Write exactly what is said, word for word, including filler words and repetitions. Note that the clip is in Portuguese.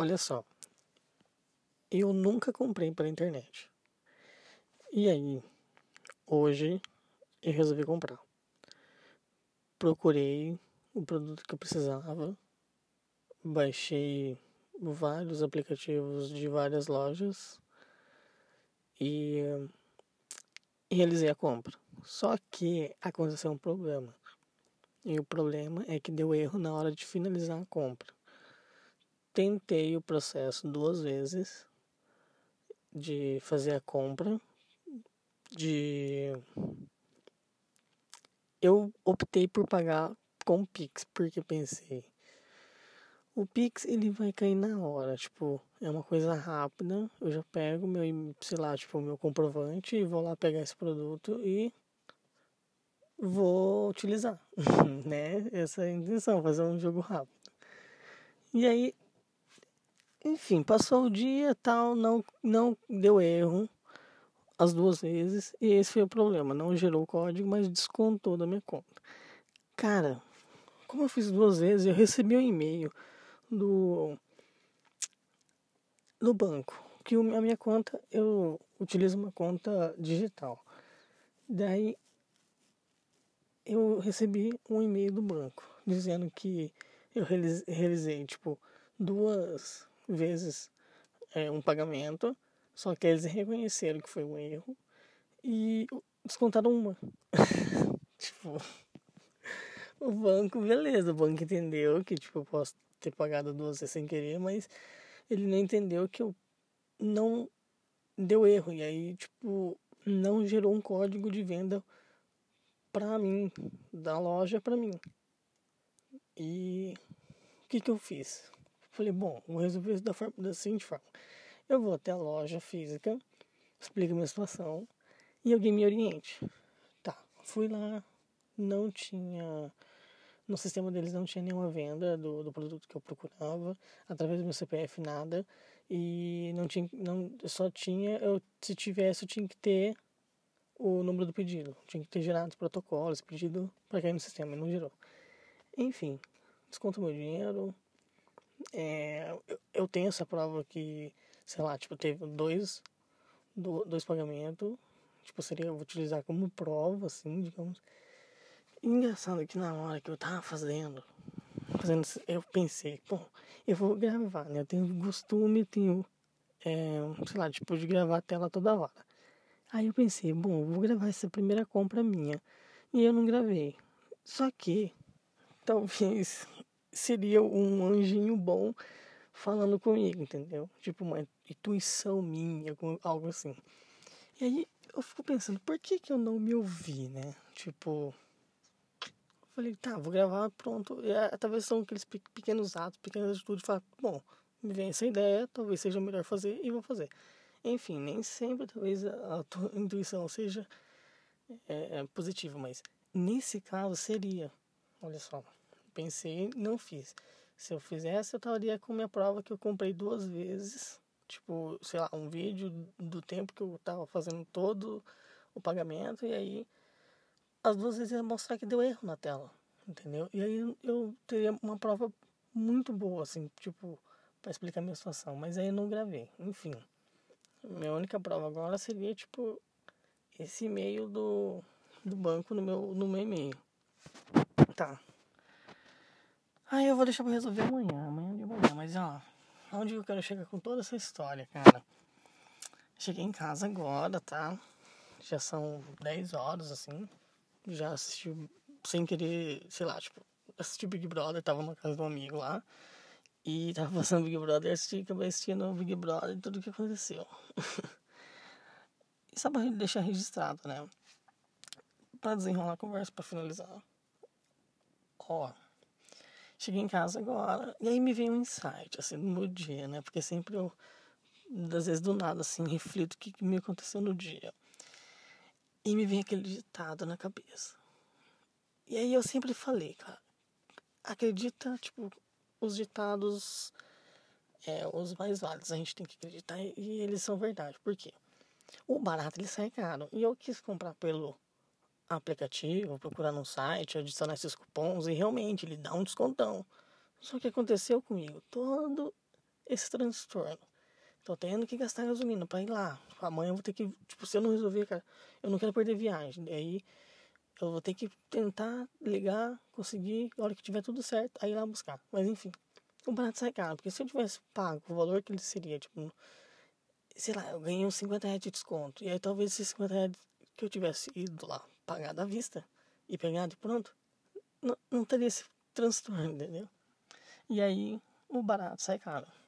Olha só, eu nunca comprei pela internet. E aí, hoje eu resolvi comprar. Procurei o produto que eu precisava, baixei vários aplicativos de várias lojas e realizei a compra. Só que aconteceu um problema. E o problema é que deu erro na hora de finalizar a compra. Tentei o processo duas vezes de fazer a compra. De eu optei por pagar com o Pix, porque pensei, o Pix ele vai cair na hora, tipo, é uma coisa rápida, eu já pego meu, sei lá, tipo, meu comprovante e vou lá pegar esse produto e vou utilizar, né? Essa é a intenção, fazer um jogo rápido. E aí, enfim, passou o dia, tal, não, não deu erro as duas vezes, e esse foi o problema, não gerou o código, mas descontou da minha conta. Cara, como eu fiz duas vezes, eu recebi um e-mail do, do banco, que a minha conta, eu utilizo uma conta digital. Daí, eu recebi um e-mail do banco, dizendo que eu realizei, tipo, duas vezes é, um pagamento, só que eles reconheceram que foi um erro e descontaram uma. Tipo, o banco, beleza, o banco entendeu que tipo, eu posso ter pagado duas vezes sem querer, mas ele não entendeu que eu não deu erro. E aí, tipo, não gerou um código de venda pra mim, da loja pra mim. E o que que eu fiz? Falei, bom, vou resolver isso da, forma, da seguinte forma. Eu vou até a loja física, explico a minha situação e alguém me oriente. Tá, fui lá, não tinha... No sistema deles não tinha nenhuma venda do, do produto que eu procurava, através do meu C P F nada. E não tinha, não, só tinha, eu, se tivesse eu tinha que ter o número do pedido. Tinha que ter gerado os protocolos, pedido para cair no sistema, e não gerou. Enfim, desconto meu dinheiro. É, eu, eu tenho essa prova que... Sei lá, tipo, teve dois, dois pagamentos. Tipo, seria, eu vou utilizar como prova, assim, digamos. Engraçado que na hora que eu tava fazendo, fazendo eu pensei, bom, eu vou gravar, né? Eu tenho costume, tenho, é, sei lá, tipo, de gravar a tela toda hora. Aí eu pensei, bom, eu vou gravar essa primeira compra minha. E eu não gravei. Só que, talvez, seria um anjinho bom falando comigo, entendeu? Tipo, uma intuição minha, algo assim. E aí, eu fico pensando, por que que eu não me ouvi, né? Tipo, eu falei, tá, vou gravar, pronto. E, é, talvez são aqueles pequenos atos, pequenas atitudes, falar, bom, me vem essa ideia, talvez seja melhor fazer e vou fazer. Enfim, nem sempre, talvez, a tua intuição seja é, é, positiva, mas nesse caso seria, olha só, pensei, não fiz. Se eu fizesse, eu estaria com minha prova que eu comprei duas vezes. Tipo, sei lá, um vídeo do tempo que eu estava fazendo todo o pagamento. E aí, as duas vezes ia mostrar que deu erro na tela, entendeu? E aí, eu teria uma prova muito boa, assim, tipo, para explicar a minha situação. Mas aí, eu não gravei. Enfim, minha única prova agora seria, tipo, esse e-mail do, do banco no meu, no meu e-mail. Tá. Aí eu vou deixar pra resolver amanhã, amanhã de manhã, mas ó, onde eu quero chegar com toda essa história, cara? Cheguei em casa agora, tá? Já são dez horas, assim, já assisti, sem querer, sei lá, tipo, assisti Big Brother, tava na casa de um amigo lá, e tava passando Big Brother, assisti, acabei assistindo Big Brother e tudo o que aconteceu. E só pra deixar registrado, né? Pra desenrolar a conversa, pra finalizar. Ó... Cheguei em casa agora, e aí me veio um insight, assim, no meu dia, né? Porque sempre eu, às vezes do nada, assim, reflito o que me aconteceu no dia. E me vem aquele ditado na cabeça. E aí eu sempre falei, cara, acredita, tipo, os ditados, é, os mais válidos, a gente tem que acreditar, e eles são verdade. Por quê? O barato, ele sai caro, e eu quis comprar pelo... aplicativo, procurar no site, adicionar esses cupons e realmente ele dá um descontão. Só que aconteceu comigo, todo esse transtorno. Tô tendo que gastar gasolina pra ir lá. Amanhã eu vou ter que... Tipo, se eu não resolver, cara... Eu não quero perder viagem. Daí eu vou ter que tentar ligar, conseguir... Na hora que tiver tudo certo, aí ir lá buscar. Mas enfim, o barato sai caro. Porque se eu tivesse pago o valor que ele seria, tipo... Sei lá, eu ganhei uns cinquenta reais de desconto. E aí talvez esses cinquenta reais que eu tivesse ido lá, pagado à vista e pegado e pronto, não, não teria esse transtorno, entendeu? E aí o barato sai caro.